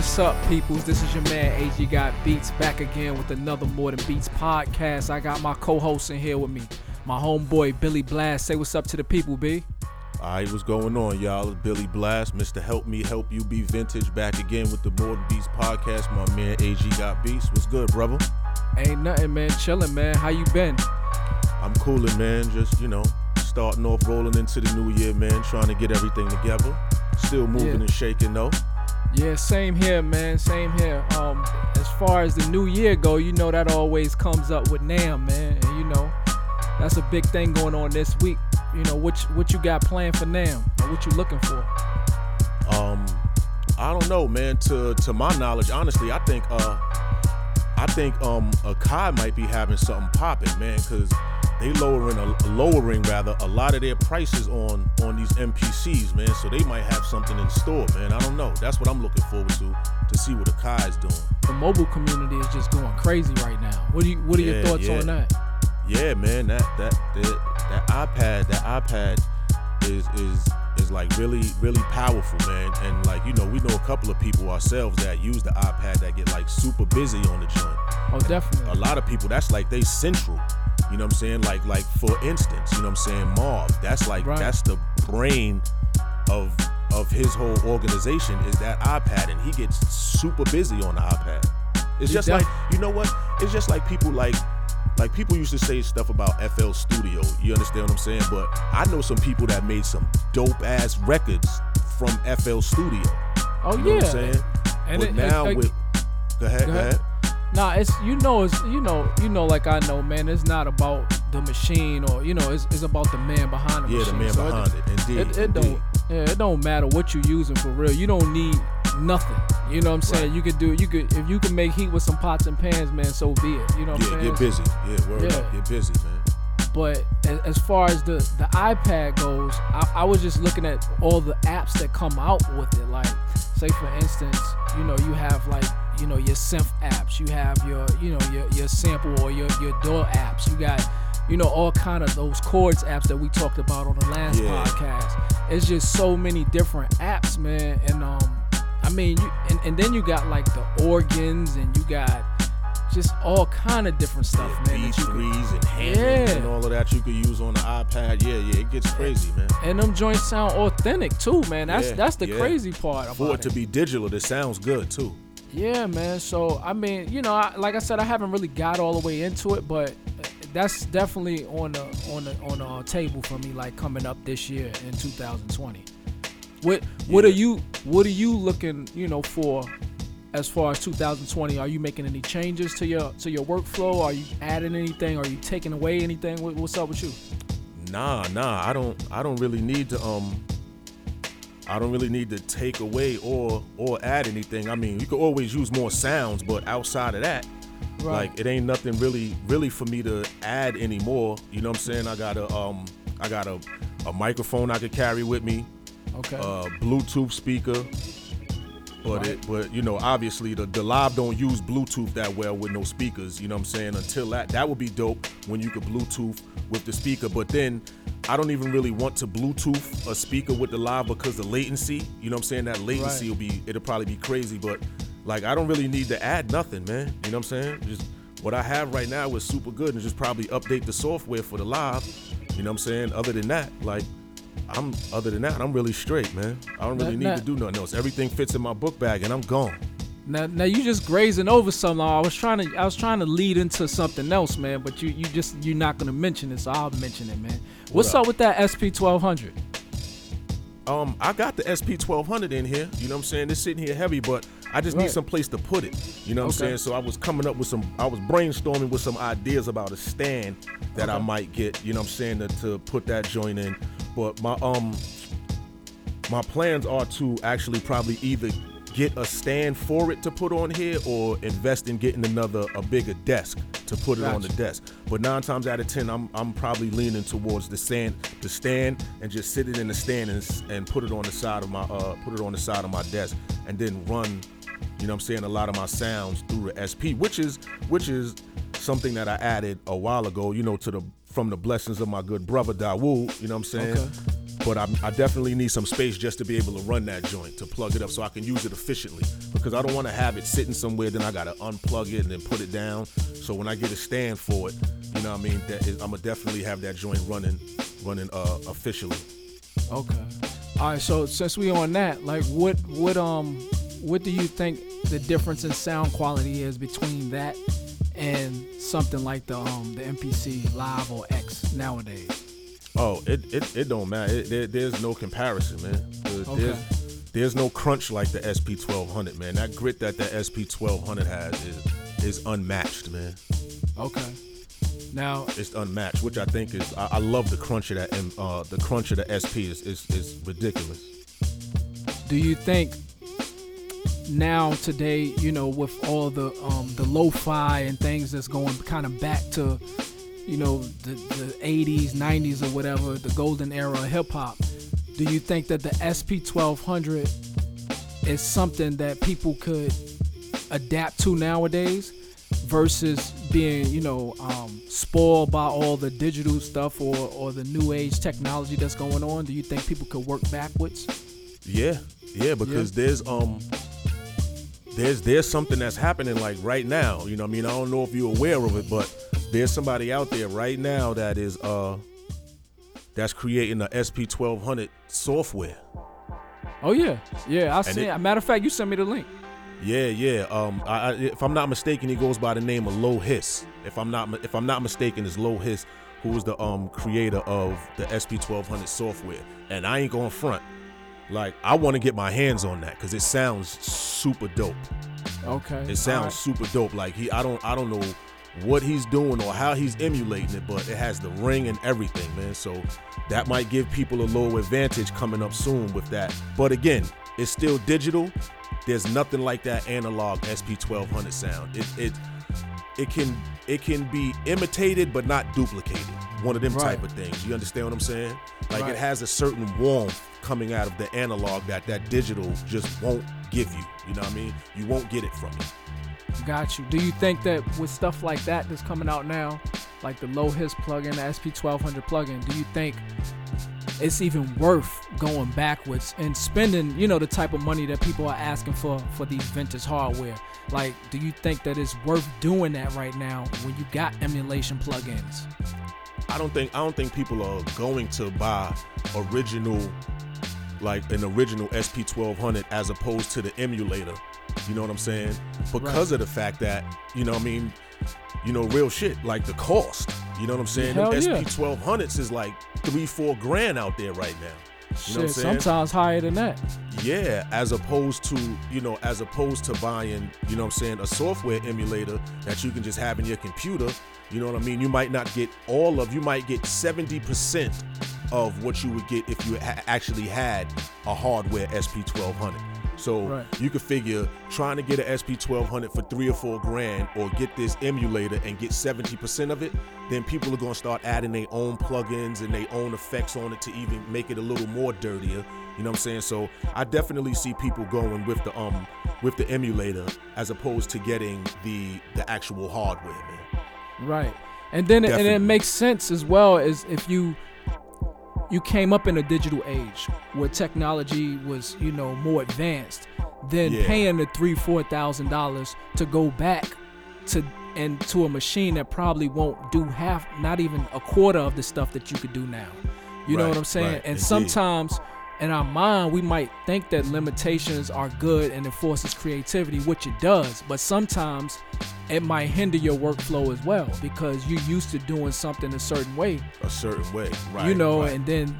What's up, peoples? This is your man AG Got Beats, back again with another More Than Beats podcast. I got my co-host in here with me, my homeboy Billy Blast. Say what's up to the people, B. Alright, what's going on, y'all? It's Billy Blast, Mr. Help Me Help You Be Vintage, back again with the More Than Beats podcast. My man AG Got Beats. What's good, brother? Ain't nothing, man. Chilling, man. How you been? I'm coolin', man. Just, you know, starting off, rolling into the new year, man. Trying to get everything together. Still moving and shaking, though. Yeah, same here, man. Same here. As far as the new year go, you know that always comes up with Nam, man. And you know, that's a big thing going on this week. You know, what you got planned for Nam, or what you looking for? I don't know, man. To my knowledge, honestly, I think Akai might be having something popping, man, because they lowering a lot of their prices on these MPCs, man. So they might have something in store, man. I don't know. That's what I'm looking forward to see what Akai is doing. The mobile community is just going crazy right now. What are your thoughts on that? Yeah, man. That iPad is like really powerful, man. And like, you know, we know a couple of people ourselves that use the iPad that get like super busy on the joint. Oh, definitely. A lot of people, that's like they central. You know what I'm saying? Like for instance, you know what I'm saying? Marv, that's like, right. That's the brain of his whole organization is that iPad, and he gets super busy on the iPad. It's just like, you know what? It's just like people like people used to say stuff about FL Studio. You understand what I'm saying? But I know some people that made some dope ass records from FL Studio. Oh, you know what I'm saying? And go ahead. Nah, it's you know like I know, man, it's not about the machine or it's about the man behind the machine. Yeah, the man behind it. Indeed. It don't matter what you're using for real. You don't need nothing. You know what I'm saying? Right. If you can make heat with some pots and pans, man, so be it. You know what I'm saying? Yeah, get busy. Yeah, word up, get busy, man. But as far as the iPad goes, I was just looking at all the apps that come out with it. Like, say for instance, you know, you have like, you know, your synth apps, you have your, you know, your sample or your door apps, you got, you know, all kind of those chords apps that we talked about on the last podcast. It's just so many different apps, man. And I mean, and then you got like the organs, and you got just all kind of different stuff, man. Beats, reeds, and handles, and all of that you could use on the iPad. Yeah, it gets crazy, man. And them joints sound authentic too, man. That's the crazy part about it. For it to be digital, it sounds good too. Yeah, man. So I mean, you know, like I said, I haven't really got all the way into it, but that's definitely on the table for me, like coming up this year in 2020. What are you looking, you know, for? As far as 2020, are you making any changes to your workflow? Are you adding anything? Are you taking away anything? What's up with you? Nah. I don't really need to take away or add anything. I mean, you could always use more sounds, but outside of that, right. Like it ain't nothing really for me to add anymore. You know what I'm saying? I got a microphone I could carry with me. Okay. Bluetooth speaker. But you know, obviously the live don't use Bluetooth that well with no speakers, you know what I'm saying? Until that would be dope when you could Bluetooth with the speaker. But then I don't even really want to Bluetooth a speaker with the live because the latency, you know what I'm saying? That latency it'll probably be crazy, but like I don't really need to add nothing, man. You know what I'm saying? Just what I have right now is super good, and just probably update the software for the live. You know what I'm saying? Other than that, I'm really straight, man. I don't really need to do nothing else. Everything fits in my book bag, and I'm gone. Now you just grazing over something. I was trying to lead into something else, man. But you're not gonna mention it, so I'll mention it, man. What's up with that SP-1200? I got the SP-1200 in here. You know what I'm saying? It's sitting here heavy, but I just need some place to put it. You know what I'm saying? So I was brainstorming with some ideas about a stand that I might get. You know what I'm saying? To put that joint in. But my plans are to actually probably either get a stand for it to put on here, or invest in getting a bigger desk to put it on the desk. But 9 times out of 10, I'm probably leaning towards the stand, and just sit it in the stand and put it on the side of my desk, and then run, you know what I'm saying, a lot of my sounds through the SP, which is something that I added a while ago, you know, from the blessings of my good brother Dawood, you know what I'm saying? Okay. but I definitely need some space just to be able to run that joint, to plug it up so I can use it efficiently, because I don't want to have it sitting somewhere, then I got to unplug it and then put it down. So when I get a stand for it, you know what I mean, that is, I'm going to definitely have that joint running officially. Okay. All right, so since we on that, like what do you think the difference in sound quality is between that and something like the MPC Live or X nowadays? Oh, it don't matter. There's no comparison, man. Okay. There's no crunch like the SP-1200, man. That grit that the SP-1200 has is unmatched, man. Okay. Now it's unmatched, which I think is I love the crunch of that. The crunch of the SP is ridiculous. Do you think now today, you know, with all the lo-fi and things that's going kind of back to, you know, the 80s, 90s or whatever, the golden era of hip hop, do you think that the SP-1200 is something that people could adapt to nowadays versus being, you know, spoiled by all the digital stuff or the new age technology that's going on? Do you think people could work backwards? Yeah, because there's something that's happening like right now. You know what I mean? I don't know if you're aware of it, but there's somebody out there right now that is that's creating the SP-1200 software. Oh yeah, I see. Matter of fact, you sent me the link. Yeah. If I'm not mistaken, he goes by the name of Low Hiss. If I'm not mistaken, it's Low Hiss, who is the creator of the SP-1200 software. And I ain't going front. Like, I want to get my hands on that because it sounds super dope. Okay. It sounds super dope. Like I don't know what he's doing or how he's emulating it, but it has the ring and everything, man. So that might give people a little advantage coming up soon with that. But again, it's still digital. There's nothing like that analog SP-1200 sound. It can be imitated but not duplicated. One of them type of things. You understand what I'm saying? Like it has a certain warmth coming out of the analog that digital just won't give you. You know what I mean? You won't get it from it. Got you. Do you think that with stuff like that that's coming out now, like the Low Hiss plugin, the SP-1200 plugin, do you think it's even worth going backwards and spending, you know, the type of money that people are asking for these vintage hardware? Like, do you think that it's worth doing that right now when you got emulation plugins? I don't think people are going to buy an original SP-1200 as opposed to the emulator. You know what I'm saying? Because of the fact that, you know what I mean, you know, real shit, like the cost. You know what I'm saying? The SP-1200s is like $3,000-$4,000 out there right now. You know what I'm saying? Sometimes higher than that. Yeah, as opposed to buying, you know what I'm saying, a software emulator that you can just have in your computer. You know what I mean? You might not get you might get 70% of what you would get if you actually had a hardware SP-1200. So you could figure trying to get an SP-1200 for $3,000-$4,000 or get this emulator and get 70% of it, then people are going to start adding their own plugins and their own effects on it to even make it a little more dirtier. You know what I'm saying? So I definitely see people going with the emulator as opposed to getting the actual hardware, man. Right. And then it makes sense as well, as if you came up in a digital age where technology was, you know, more advanced, than paying the $3,000-$4,000 to go back to a machine that probably won't do half, not even a quarter of the stuff that you could do now. You know what I'm saying? And indeed, sometimes in our mind, we might think that limitations are good and it forces creativity, which it does, but sometimes it might hinder your workflow as well because you're used to doing something a certain way, right? You know, right. and then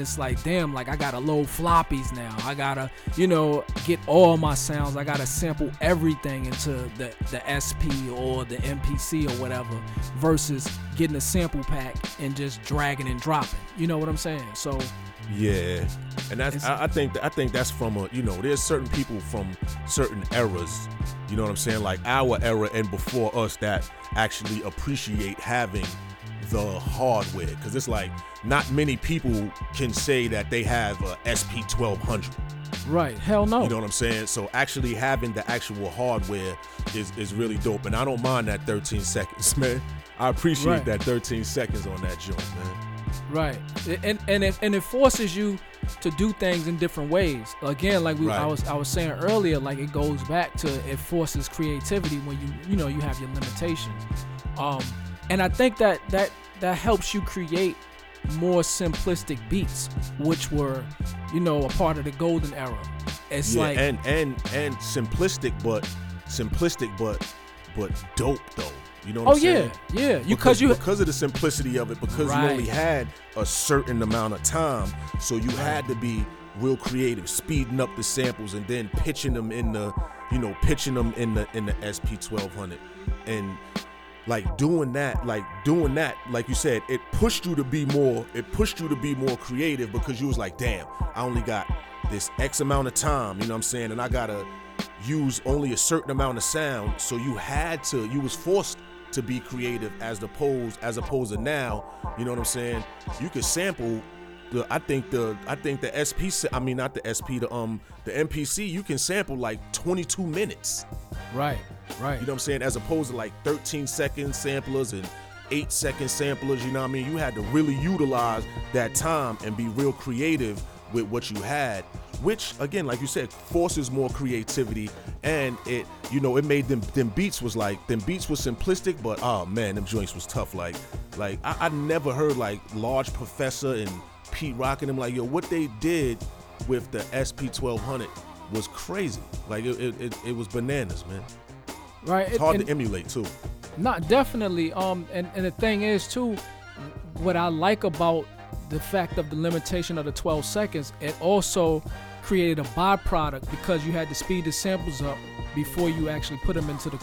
it's like, damn, like I gotta load floppies now. I gotta, you know, get all my sounds. I gotta sample everything into the SP or the MPC or whatever, versus getting a sample pack and just dragging and dropping. You know what I'm saying? So yeah, and that's I think that's from a, you know, there's certain people from certain eras. You know what I'm saying? Like our era and before us that actually appreciate having the hardware, because it's like not many people can say that they have a SP-1200. Right. Hell no. You know what I'm saying? So actually having the actual hardware is really dope, and I don't mind that 13 seconds, man. I appreciate that 13 seconds on that joint, man. Right. And it forces you to do things in different ways. Again, like I was saying earlier, like it goes back to it forces creativity when you know you have your limitations. And I think that helps you create more simplistic beats, which were, you know, a part of the golden era. It's like and simplistic but dope though. You know what I'm saying? Oh yeah, yeah. Because of the simplicity of it, because you only had a certain amount of time, so you had to be real creative, speeding up the samples and then pitching them in the SP-1200, and like doing that, like you said, it pushed you to be more creative because you was like, damn, I only got this X amount of time, you know what I'm saying, and I gotta use only a certain amount of sound, so you was forced to be creative as opposed to now, you know what I'm saying? You could sample the MPC, you can sample like 22 minutes. Right. You know what I'm saying? As opposed to like 13-second samplers and 8-second samplers, you know what I mean? You had to really utilize that time and be real creative with what you had, which again, like you said, forces more creativity, and it, you know, it made them beats was simplistic, but oh man, them joints was tough. Like I never heard like Large Professor and Pete Rock and them, like, yo, what they did with the SP-1200 was crazy. Like it was bananas, man. Right. It's hard to emulate too. Not definitely. And the thing is too, what I like about the fact of the limitation of the 12 seconds, it also created a byproduct because you had to speed the samples up before you actually put them into the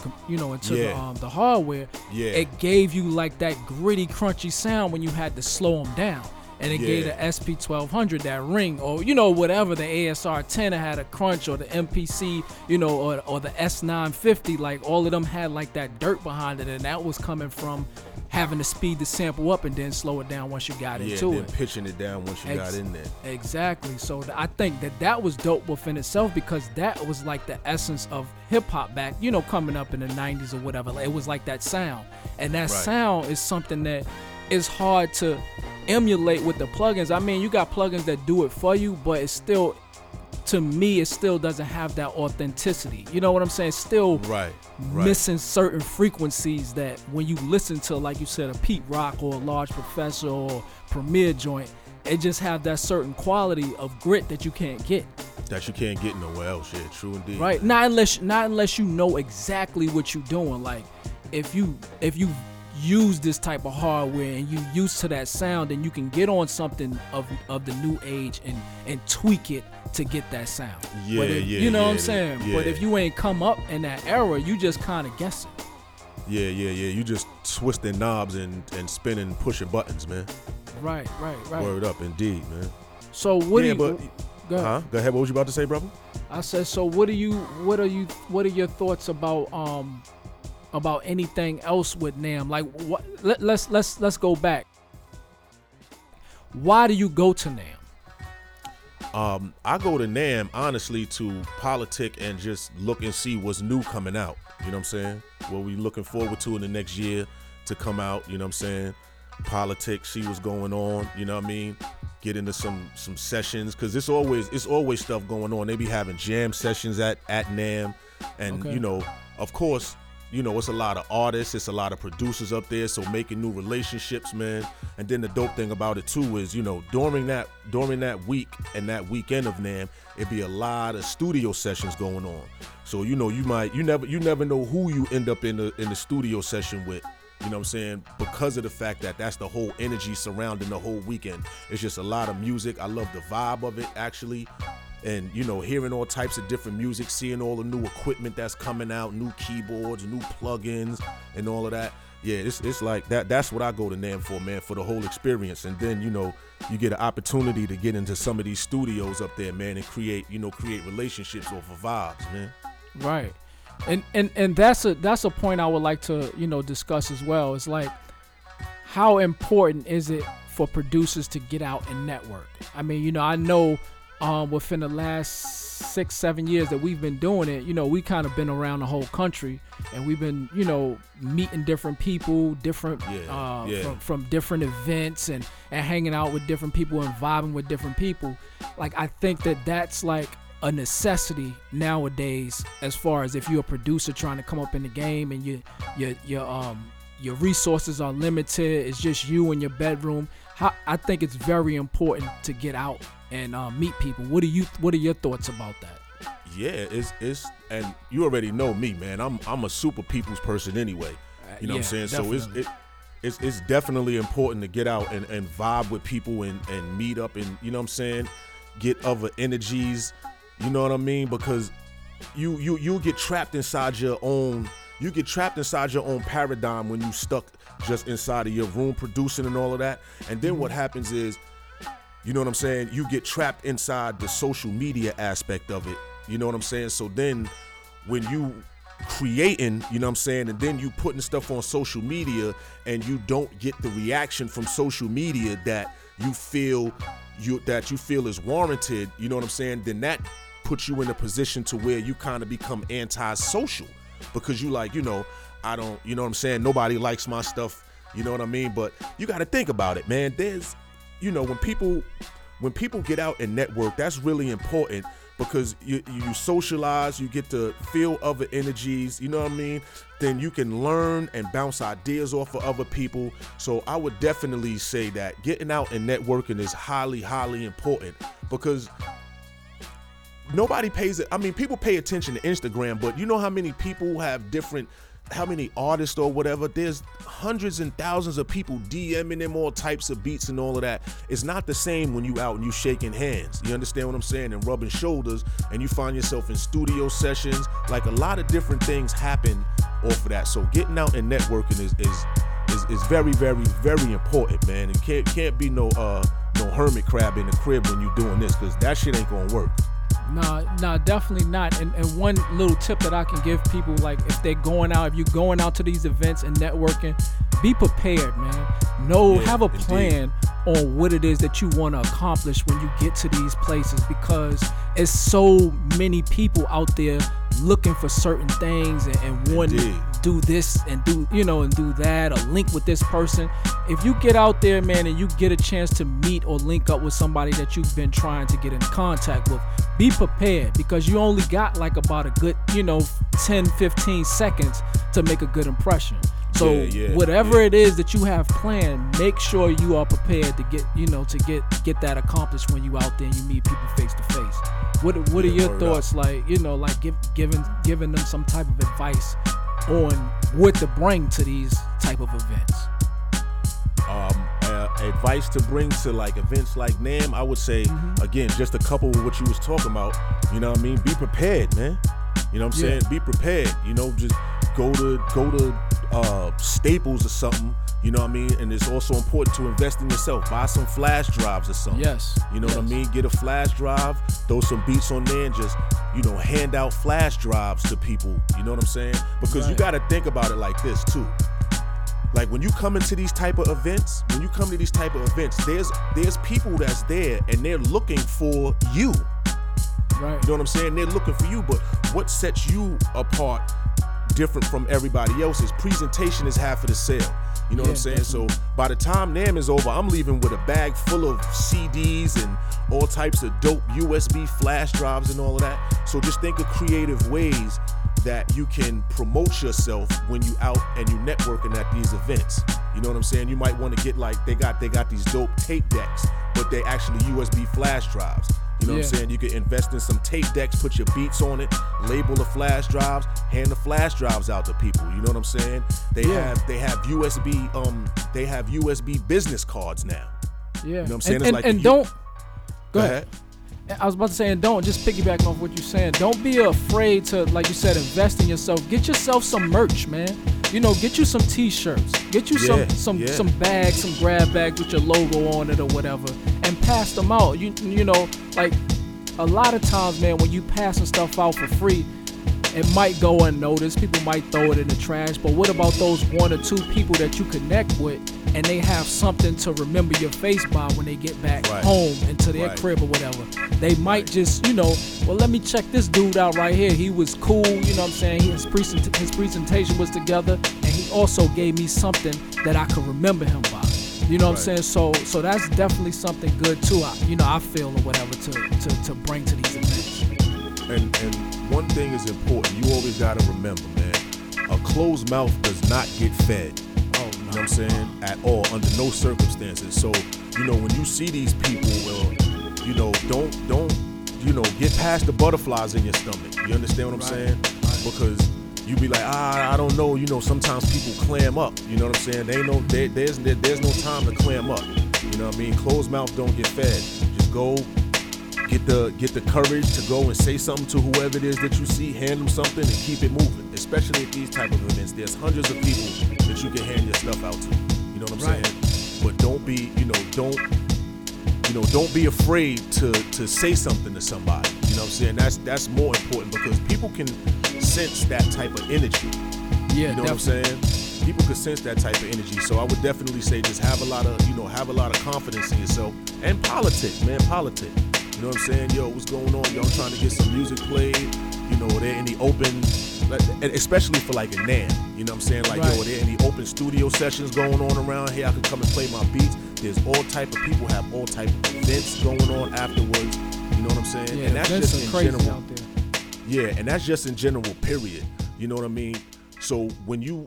hardware. Yeah. It gave you like that gritty, crunchy sound when you had to slow them down, and it gave the SP-1200 that ring, or you know, whatever, the ASR-10 had a crunch, or the MPC, you know, or the S950, like all of them had like that dirt behind it, and that was coming from having to speed the sample up and then slow it down once you got into it. Yeah, pitching it down once you got in there. Exactly. So I think that was dope within itself, because that was like the essence of hip-hop back, you know, coming up in the 90s or whatever. Like, it was like that sound. And that sound is something that is hard to emulate with the plugins. I mean, you got plugins that do it for you, but it's still, to me, it still doesn't have that authenticity. You know what I'm saying? It's still missing certain frequencies that when you listen to, like you said, a Pete Rock or a Large Professor or Premiere joint, it just have that certain quality of grit that you can't get. That you can't get nowhere else. Yeah, true indeed. Right. Not unless you know exactly what you're doing. Like, if you use this type of hardware and you used to that sound, and you can get on something of the new age and tweak it to get that sound. Yeah, what I'm saying? Yeah. But if you ain't come up in that era, you just kind of guessing. Yeah. You just twisting knobs and spinning, pushing buttons, man. Right. Word up, indeed, man. So what do you... Go ahead. What was you about to say, brother? I said, so what are your thoughts about anything else with Nam? Like, what? Let's go back. Why do you go to Nam? I go to Nam honestly to politic and just look and see what's new coming out. You know what I'm saying? What we looking forward to in the next year to come out. You know what I'm saying? Politics, see what's going on. You know what I mean? Get into some sessions, because it's always stuff going on. They be having jam sessions at Nam, and you know, of course, you know, it's a lot of artists, it's a lot of producers up there, so making new relationships, man. And then the dope thing about it too is, you know, during that week and that weekend of NAMM, it'd be a lot of studio sessions going on. So, you know, you never know who you end up in the studio session with. You know what I'm saying? Because of the fact that that's the whole energy surrounding the whole weekend. It's just a lot of music. I love the vibe of it, actually. And, you know, hearing all types of different music, seeing all the new equipment that's coming out, new keyboards, new plugins, and all of that. Yeah, it's like that. That's what I go to NAMM for, man, for the whole experience. And then, you know, you get an opportunity to get into some of these studios up there, man, and create relationships over vibes, man. Right. And that's a point I would like to, you know, discuss as well. It's like, how important is it for producers to get out and network? I mean, you know, I know within the last 6-7 years that we've been doing it, you know, we kind of been around the whole country, and we've been, you know, meeting different people, different from different events, and hanging out with different people and vibing with different people. Like, I think that that's like a necessity nowadays, as far as if you're a producer trying to come up in the game and your resources are limited, it's just you in your bedroom. I think it's very important to get out and meet people. What are your thoughts about that? Yeah, it's and you already know me, man. I'm a super people's person anyway. You know what I'm saying? Definitely. So it's definitely important to get out and vibe with people and meet up and, you know what I'm saying, get other energies. You know what I mean? Because you get trapped inside your own. You get trapped inside your own paradigm when you stuck just inside of your room producing and all of that. And then what happens is, you know what I'm saying, you get trapped inside the social media aspect of it. You know what I'm saying? So then when you creating, you know what I'm saying, and then you putting stuff on social media and you don't get the reaction from social media that you feel is warranted, you know what I'm saying, then that puts you in a position to where you kind of become anti-social. Because you like, you know, I don't, you know what I'm saying, nobody likes my stuff, you know what I mean? But you got to think about it, man. There's, you know, when people get out and network, that's really important, because you socialize, you get to feel other energies, you know what I mean? Then you can learn and bounce ideas off of other people. So I would definitely say that getting out and networking is highly, highly important, because nobody pays it. I mean, people pay attention to Instagram, but you know how many people have different, how many artists or whatever? There's hundreds and thousands of people DMing them all types of beats and all of that. It's not the same when you out and you shaking hands. You understand what I'm saying? And rubbing shoulders, and you find yourself in studio sessions. Like, a lot of different things happen off of that. So getting out and networking is very, very, very important, man. It can't be no hermit crab in the crib when you're doing this, because that shit ain't gonna work. Nah, definitely not. And one little tip that I can give people, like, if you're going out to these events and networking, be prepared, man. Have a plan on what it is that you want to accomplish when you get to these places, because it's so many people out there looking for certain things and wanting to do this and do that, or link with this person. If you get out there, man, and you get a chance to meet or link up with somebody that you've been trying to get in contact with, be prepared, because you only got like about a good 10-15 seconds to make a good impression. So whatever it is that you have planned, make sure you are prepared to get that accomplished when you out there and you meet people face to face. What are your thoughts up? Like, like giving them some type of advice on what to bring to these type of events? Advice to bring to like events like NAMM, I would say, again, just a couple of what you was talking about. You know what I mean? Be prepared, man. You know what I'm saying? Be prepared. You know, just go to Staples or something. You know what I mean? And it's also important to invest in yourself. Buy some flash drives or something. You know what I mean? Get a flash drive, throw some beats on there, and just, hand out flash drives to people. You know what I'm saying? Because you got to think about it like this, too. Like, when you come to these type of events, there's people that's there, and they're looking for you. Right. You know what I'm saying? They're looking for you, but what sets you apart different from everybody else's presentation is half of the sale. You know what I'm saying? Definitely. So by the time NAMM is over, I'm leaving with a bag full of CDs and all types of dope USB flash drives and all of that. So just think of creative ways that you can promote yourself when you out and you networking at these events. You know what I'm saying? You might want to get, like, they got these dope tape decks, but they actually USB flash drives. You know what I'm saying? You can invest in some tape decks, put your beats on it, label the flash drives, hand the flash drives out to people. You know what I'm saying? They have USB USB business cards now. You know what I'm saying? Go ahead. I was about to say, and don't just piggyback off what you're saying. Don't be afraid to, like you said, invest in yourself. Get yourself some merch, man. Get you some T-shirts. Get you some bags, some grab bags with your logo on it or whatever, and pass them out. You know, like, a lot of times, man, when you passing stuff out for free, it might go unnoticed. People might throw it in the trash. But what about those one or two people that you connect with and they have something to remember your face by when they get back home and to their crib or whatever? They might just, you know, well, let me check this dude out right here. He was cool, you know what I'm saying? His presentation was together, and he also gave me something that I could remember him by. You know what I'm saying? So that's definitely something good too, I feel, or whatever, to bring to these events. And one thing is important. You always got to remember, man, a closed mouth does not get fed. You know what I'm saying? At all, under no circumstances. So, you know, when you see these people, you know, don't, you know, get past the butterflies in your stomach. You understand what I'm saying? Because you be like, I don't know. You know, sometimes people clam up. You know what I'm saying? There's no time to clam up. You know what I mean? Closed mouth don't get fed. Just go get the courage to go and say something to whoever it is that you see. Hand them something and keep it moving. Especially at these type of events, there's hundreds of people that you can hand your stuff out to. You know what I'm saying? But don't be, don't be afraid to say something to somebody. You know what I'm saying? That's more important, because people can sense that type of energy. Yeah, you know what I'm saying? People can sense that type of energy. So I would definitely say just have a lot of confidence in yourself. And politics, man, politics. You know what I'm saying? Yo, what's going on? Y'all trying to get some music played? You know, are there any open, especially for like a Nam? You know what I'm saying? Like, yo, are there any open studio sessions going on around here? I can come and play my beats. There's all type of people have all type of events going on afterwards. You know what I'm saying? Yeah, and that's just in crazy general. Out there. Yeah, and that's just in general, period. You know what I mean? So when you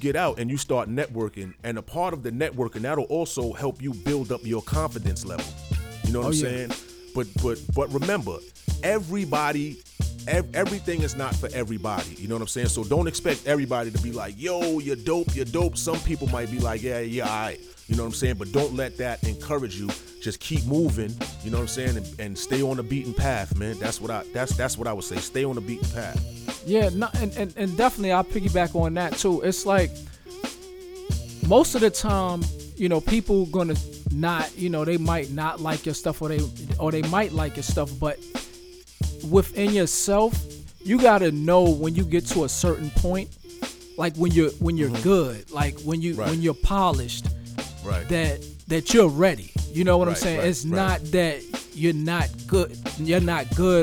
get out and you start networking, and a part of the networking, that'll also help you build up your confidence level. You know what I'm saying? But remember, everything is not for everybody. You know what I'm saying? So don't expect everybody to be like, yo, you're dope, you're dope. Some people might be like, yeah, all right. You know what I'm saying? But don't let that encourage you. Just keep moving, you know what I'm saying, and stay on the beaten path, man. That's what I would say. Stay on the beaten path. Yeah, no, and definitely I'll piggyback on that too. It's like most of the time, you know, people gonna not, you know, they might not like your stuff, or they might like your stuff, but within yourself, you gotta know when you get to a certain point, like when you're good, like when you're polished. Right. That you're ready. You know what I'm saying? It's not that you're not good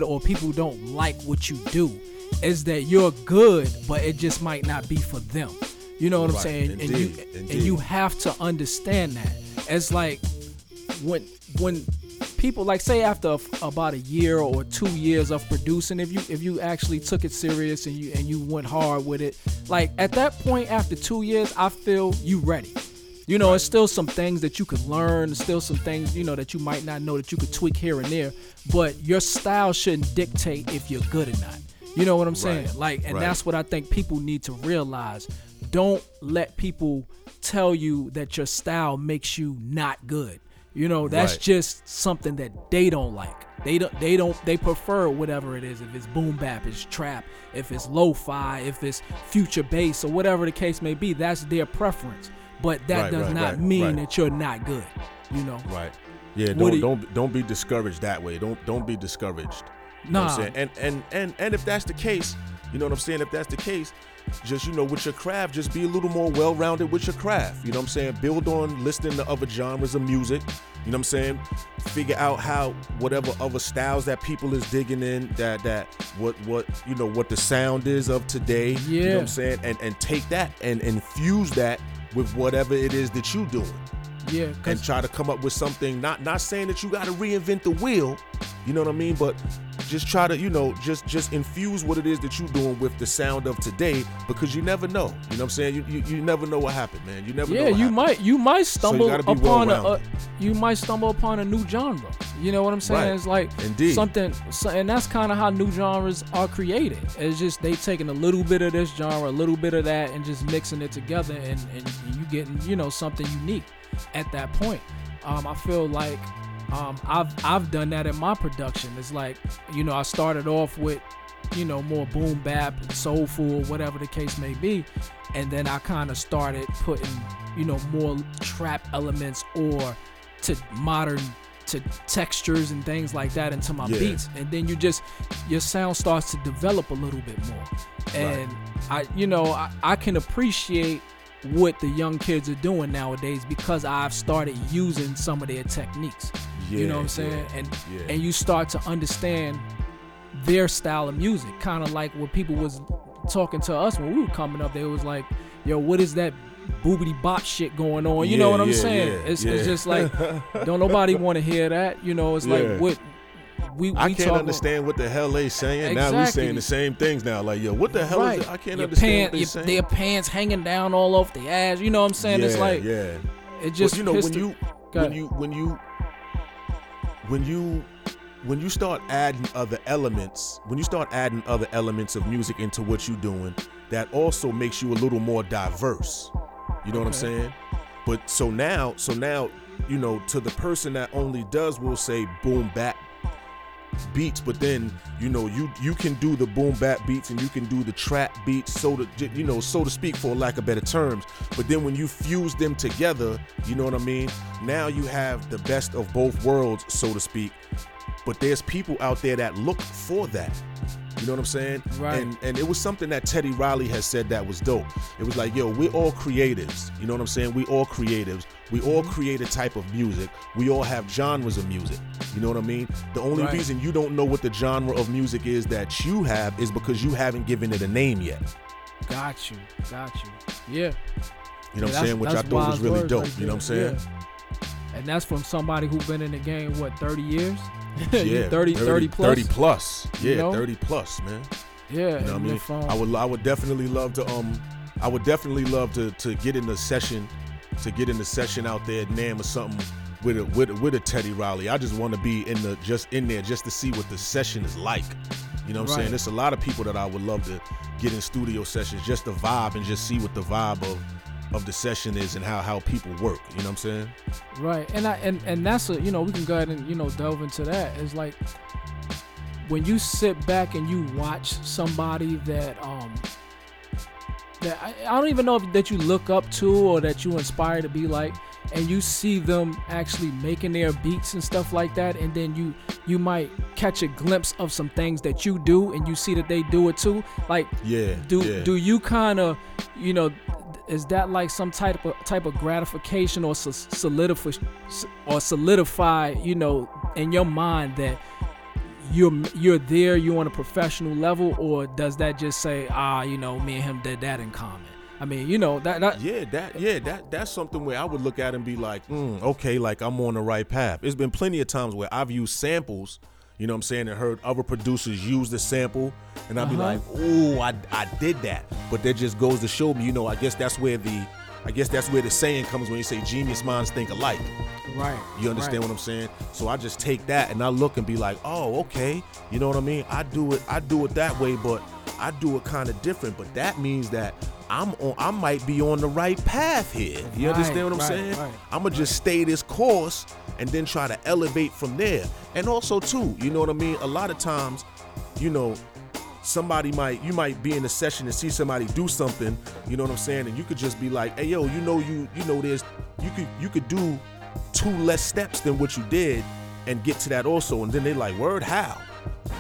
or people don't like what you do. It's that you're good, but it just might not be for them. You know what I'm saying? Indeed. And you have to understand that. It's like when people, like, say after about a year or 2 years of producing, if you actually took it serious and you went hard with it, like at that point after 2 years, I feel you ready. You know, it's still some things that you could learn, still some things, you know, that you might not know that you could tweak here and there, but your style shouldn't dictate if you're good or not. You know what I'm saying? Like, and that's what I think people need to realize. Don't let people tell you that your style makes you not good. You know, that's just something that they don't like. They prefer whatever it is. If it's boom bap, it's trap, if it's lo-fi, if it's future bass, or whatever the case may be, that's their preference. But that does not mean that you're not good, you know. Right. Yeah. Don't be discouraged that way. Don't be discouraged. You know what I'm saying? And if that's the case, you know what I'm saying. If that's the case, just, you know, with your craft, just be a little more well-rounded with your craft. You know what I'm saying? Build on listening to other genres of music. You know what I'm saying? Figure out how whatever other styles that people is digging in, that what you know what the sound is of today. Yeah. You know what I'm saying? And take that and infuse that with whatever it is that you doing. Yeah. And try to come up with something, not saying that you gotta reinvent the wheel, you know what I mean? But just try to, you know, just infuse what it is that you doing with the sound of today, because you never know. You know what I'm saying? You never know what happened, man. You never know what happened. You might stumble upon a new genre. You know what I'm saying? Right. It's like and that's kind of how new genres are created. It's just they taking a little bit of this genre, a little bit of that, and just mixing it together, and you getting, you know, something unique at that point. I feel like I've done that in my production. It's like, you know, I started off with, you know, more boom bap and soulful, whatever the case may be, and then I kind of started putting, you know, more trap elements or to modern to textures and things like that into my beats, and then you just, your sound starts to develop a little bit more. And I can appreciate what the young kids are doing nowadays because I've started using some of their techniques. You know what I'm saying? And you start to understand their style of music, kind of like what people was talking to us when we were coming up. They was like, yo, what is that boobity bop shit going on? You know what I'm saying? It's just like, don't nobody want to hear that. You know, it's like, what we I can't understand what the hell they saying. Now we saying the same things now. Like, yo, what the hell is it? I can't understand what they saying. Their pants hanging down all off the ass. You know what I'm saying? It's like, it just, but you know, when you start adding other elements, of music into what you're doing, that also makes you a little more diverse. You know what I'm saying? But so now, you know, to the person that only does, we'll say boom bap beats, but then, you know, you can do the boom bap beats and you can do the trap beats, so to speak, for lack of better terms. But then when you fuse them together, you know what I mean? Now you have the best of both worlds, so to speak. But there's people out there that look for that. You know what I'm saying? Right. And it was something that Teddy Riley has said that was dope. It was like, yo, we're all creatives. You know what I'm saying? We all creatives. We all create a type of music. We all have genres of music. You know what I mean? The only reason you don't know what the genre of music is that you have is because you haven't given it a name yet. Got you. Yeah. You know what I'm saying? Which I thought was really dope. Right, you know what I'm saying? Yeah. And that's from somebody who's been in the game, what, 30 years? Yeah, 30 plus. Yeah, you know? 30 plus, man. Yeah, you know what I mean? I would definitely love to get in the session, out there at Nam or something with a Teddy Riley. I just want to be in there to see what the session is like. You know what I'm saying? There's a lot of people that I would love to get in studio sessions, just to vibe and just see what the vibe of the session is and how people work. You know what I'm saying? Right. And that's a, you know, we can go ahead and, you know, delve into that. It's like when you sit back and you watch somebody that that I don't even know if that you look up to or that you inspire to be like, and you see them actually making their beats and stuff like that, and then you might catch a glimpse of some things that you do and you see that they do it too. Like, do you kind of, you know, is that like some type of gratification or solidify, you know, in your mind that you're there, you're on a professional level, or does that just say, you know, me and him did that in common? I mean, you know, that's something where I would look at and be like, okay, like I'm on the right path. There's been plenty of times where I've used samples, you know what I'm saying, and heard other producers use the sample, and I'd be like, ooh, I did that. But that just goes to show me, you know, I guess that's where the saying comes when you say genius minds think alike. Right. You understand what I'm saying? So I just take that and I look and be like, oh, okay, you know what I mean? I do it that way, but I do it kind of different. But that means that I might be on the right path here. You understand what I'm saying? Right, I'm gonna just stay this course and then try to elevate from there. And also too, you know what I mean? A lot of times, you know, you might be in a session and see somebody do something, you know what I'm saying? And you could just be like, hey, yo, you know, you could do two less steps than what you did and get to that also. And then they like, word, how?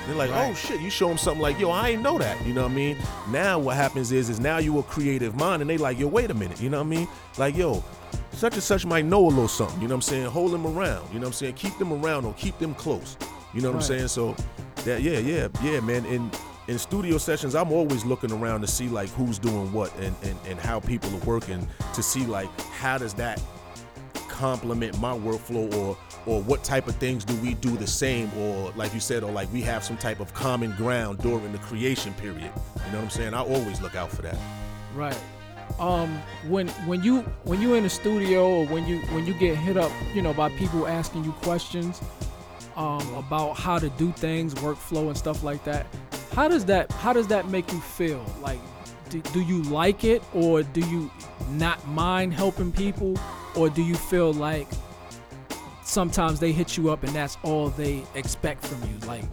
They're like, oh shit, you show them something like, yo, I ain't know that, you know what I mean? Now what happens is now you a creative mind, and they like, yo, wait a minute, you know what I mean? Like, yo, such and such might know a little something, you know what I'm saying? Hold them around, you know what I'm saying? Keep them around or keep them close, you know what I'm saying? So that, yeah, man. In studio sessions, I'm always looking around to see like who's doing what and how people are working, to see like how does that complement my workflow, or what type of things do we do the same, or like you said, or like we have some type of common ground during the creation period. You know what I'm saying? I always look out for that. Right. When you in the studio, or when you get hit up, you know, by people asking you questions about how to do things, workflow and stuff like that, how does that make you feel? Like, do you like it, or do you not mind helping people, or do you feel like sometimes they hit you up and that's all they expect from you? Like,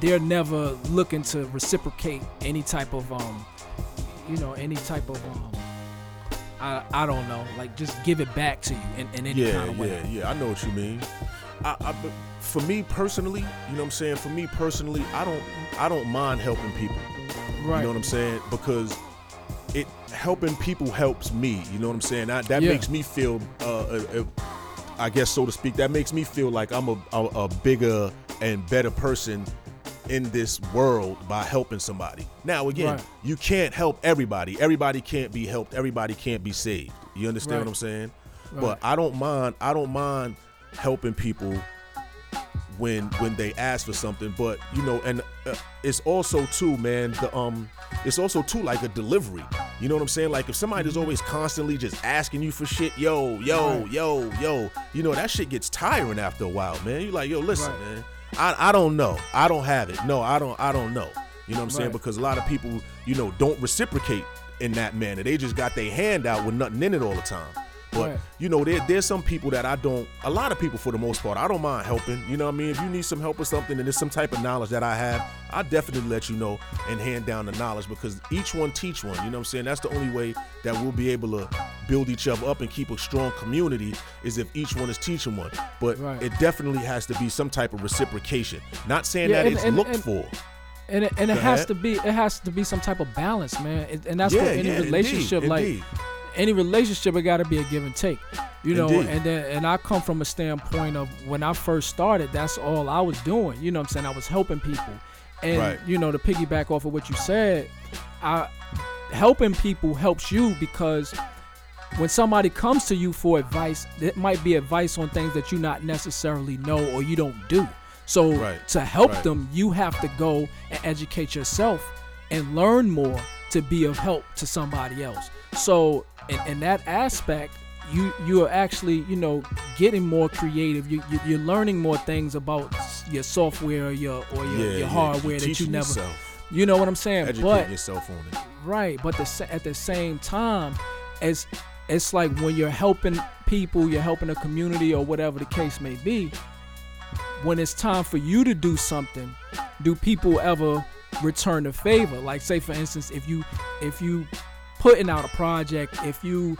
they're never looking to reciprocate any type of, I don't know, like just give it back to you in any kind of way. Yeah, I know what you mean. for me personally, you know what I'm saying? For me personally, I don't mind helping people. Right. You know what I'm saying? Because it helping people helps me. You know what I'm saying? That makes me feel, I guess, so to speak, that makes me feel like I'm a bigger and better person in this world by helping somebody. Now, again, right. You can't help everybody. Everybody can't be helped. Everybody can't be saved. You understand what I'm saying? Right. But I don't mind helping people when they ask for something. But, you know, and it's also too, man, it's also too like a delivery. You know what I'm saying? Like if somebody is always constantly just asking you for shit, yo, you know, that shit gets tiring after a while, man. You're like, yo, listen, man, I don't know. I don't have it. No, I don't know. You know what I'm saying? Because a lot of people, you know, don't reciprocate in that manner. They just got their hand out with nothing in it all the time. But, you know, there's some people that a lot of people for the most part, I don't mind helping. You know what I mean? If you need some help or something and there's some type of knowledge that I have, I definitely let you know and hand down the knowledge, because each one teach one. You know what I'm saying? That's the only way that we'll be able to build each other up and keep a strong community, is if each one is teaching one. But it definitely has to be some type of reciprocation. Not saying that it's looked for. And it has to be, some type of balance, man. And that's what any relationship, indeed. Any relationship, it got to be a give and take, you know. Indeed. And I come from a standpoint of when I first started, that's all I was doing. You know what I'm saying? I was helping people. And, you know, to piggyback off of what you said, helping people helps you, because when somebody comes to you for advice, it might be advice on things that you not necessarily know or you don't do. So to help them, you have to go and educate yourself and learn more to be of help to somebody else. So in that aspect, you are actually, you know, getting more creative. You're learning more things about your software or your hardware that you never, yourself. You know what I'm saying? Educating yourself on it. Right, but at the same time, it's like when you're helping people, you're helping a community or whatever the case may be. When it's time for you to do something, do people ever return the favor? Like, say for instance, if you putting out a project, if you,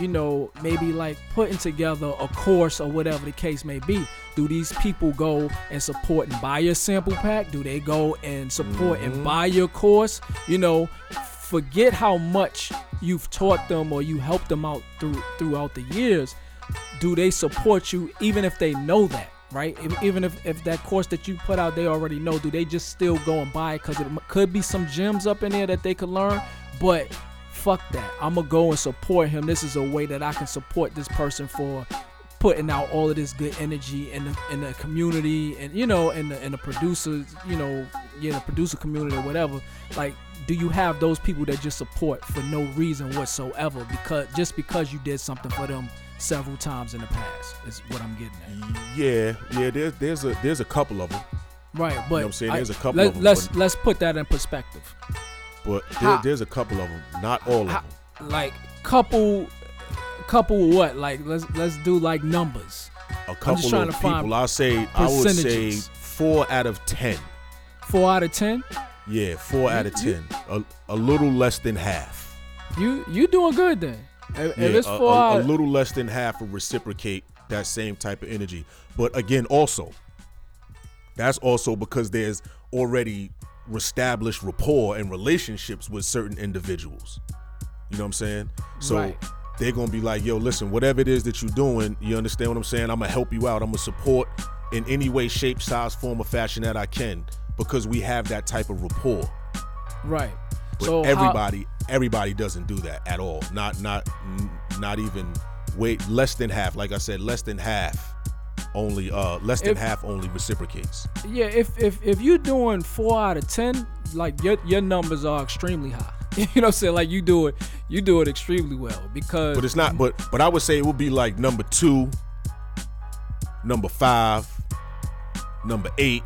you know, maybe like putting together a course or whatever the case may be, do these people go and support and buy your sample pack? Do they go and support and buy your course? You know, forget how much you've taught them or you helped them out throughout the years. Do they support you even if they know that, right? Even if that course that you put out, they already know, do they just still go and buy it? Because it could be some gems up in there that they could learn. But fuck that, I'm going to go and support him. This is a way that I can support this person for putting out all of this good energy in the community, and, you know, in the producers, you know, the producer community or whatever. Like, do you have those people that just support for no reason whatsoever, because you did something for them several times in the past, is what I'm getting at? Yeah, there's a couple of them. Right, but you know what I'm saying? There's a couple of them. Let's put that in perspective. But there's a couple of them, not all of them. Like couple what? Like let's do like numbers. A couple of people. I would say 4 out of 10. 4 out of 10? Yeah, 4 out of 10. A little less than half. You doing good then? If it's a little less than half will reciprocate that same type of energy. But again, that's also because there's already Reestablish rapport and relationships with certain individuals. You know what I'm saying? So they're gonna be like, yo, listen, whatever it is that you're doing, you understand what I'm saying? I'm gonna help you out. I'm gonna support in any way, shape, size, form, or fashion that I can, because we have that type of rapport. Right. But so everybody doesn't do that at all. Not even less than half. Like I said, less than half. Only half only reciprocates. Yeah, if you're doing 4 out of 10, like your numbers are extremely high. You know what I'm saying? Like you do it extremely well, because. But it's not. But I would say it would be like number 2, number 5, number 8.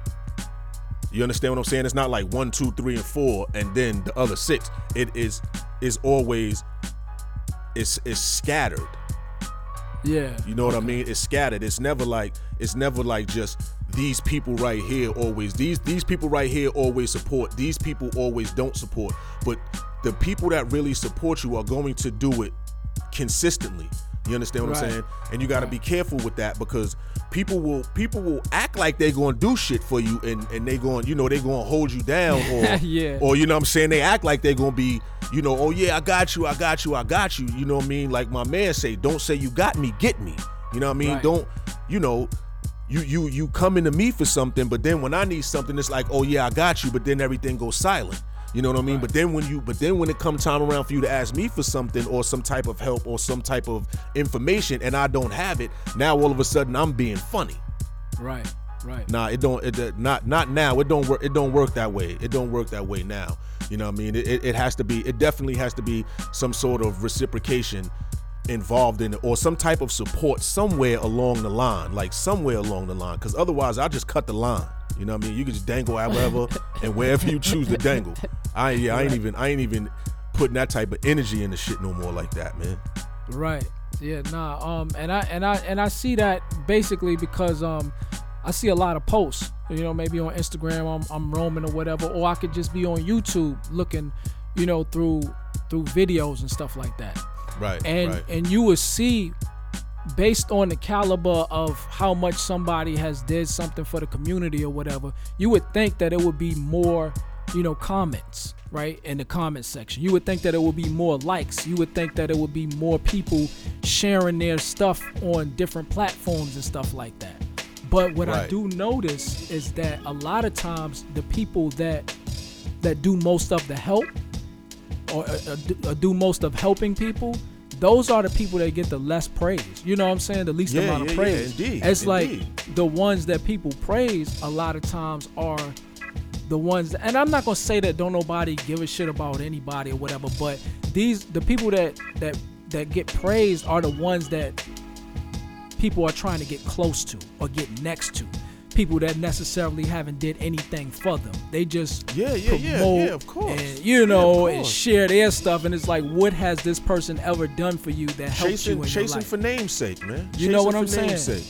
You understand what I'm saying? It's not like 1, 2, 3, and 4, and then the other 6. It is always it's scattered. Yeah. You know what I mean? It's scattered. It's never like just these people right here always. These people right here always support. These people always don't support. But the people that really support you are going to do it consistently. You understand what I'm saying? And you got to be careful with that, because people will act like they're going to do shit for you, and they going, you know, they going to hold you down, or or, you know what I'm saying, they act like they're going to be, you know, oh yeah, I got you, you know what I mean? Like my man say, don't say you got me, get me. You know what I mean? Right. Don't, you know, you come into me for something, but then when I need something, it's like, oh yeah, I got you, but then everything goes silent. You know what I mean? Right. But then when it comes time around for you to ask me for something, or some type of help, or some type of information, and I don't have it, now all of a sudden I'm being funny. Right. Nah, it don't, not now. It don't work that way. It don't work that way now. You know what I mean? It has to be, it definitely has to be some sort of reciprocation involved in it, or some type of support somewhere along the line, because otherwise I'll just cut the line. You know what I mean? You can just dangle however and wherever you choose to dangle. I ain't even putting that type of energy into shit no more like that, man. Right. Yeah, nah. And I see that basically because I see a lot of posts, you know, maybe on Instagram I'm roaming or whatever, or I could just be on YouTube looking, you know, through videos and stuff like that. And you will see, based on the caliber of how much somebody has did something for the community or whatever, you would think that it would be more, you know, comments, right, in the comment section. You would think that it would be more likes. You would think that it would be more people sharing their stuff on different platforms and stuff like that. But what I do notice is that a lot of times the people that do most of the help, or do most of helping people, those are the people that get the less praise. You know what I'm saying? The least amount of praise. Yeah, indeed, like the ones that people praise a lot of times are the ones that, and I'm not gonna say that don't nobody give a shit about anybody or whatever, but the people that get praised are the ones that people are trying to get close to or get next to. People that necessarily haven't did anything for them. They just promote of course. And, you know, and share their stuff. And it's like, what has this person ever done for you that helps you in your life? Chasing for namesake, man. You know what I'm saying?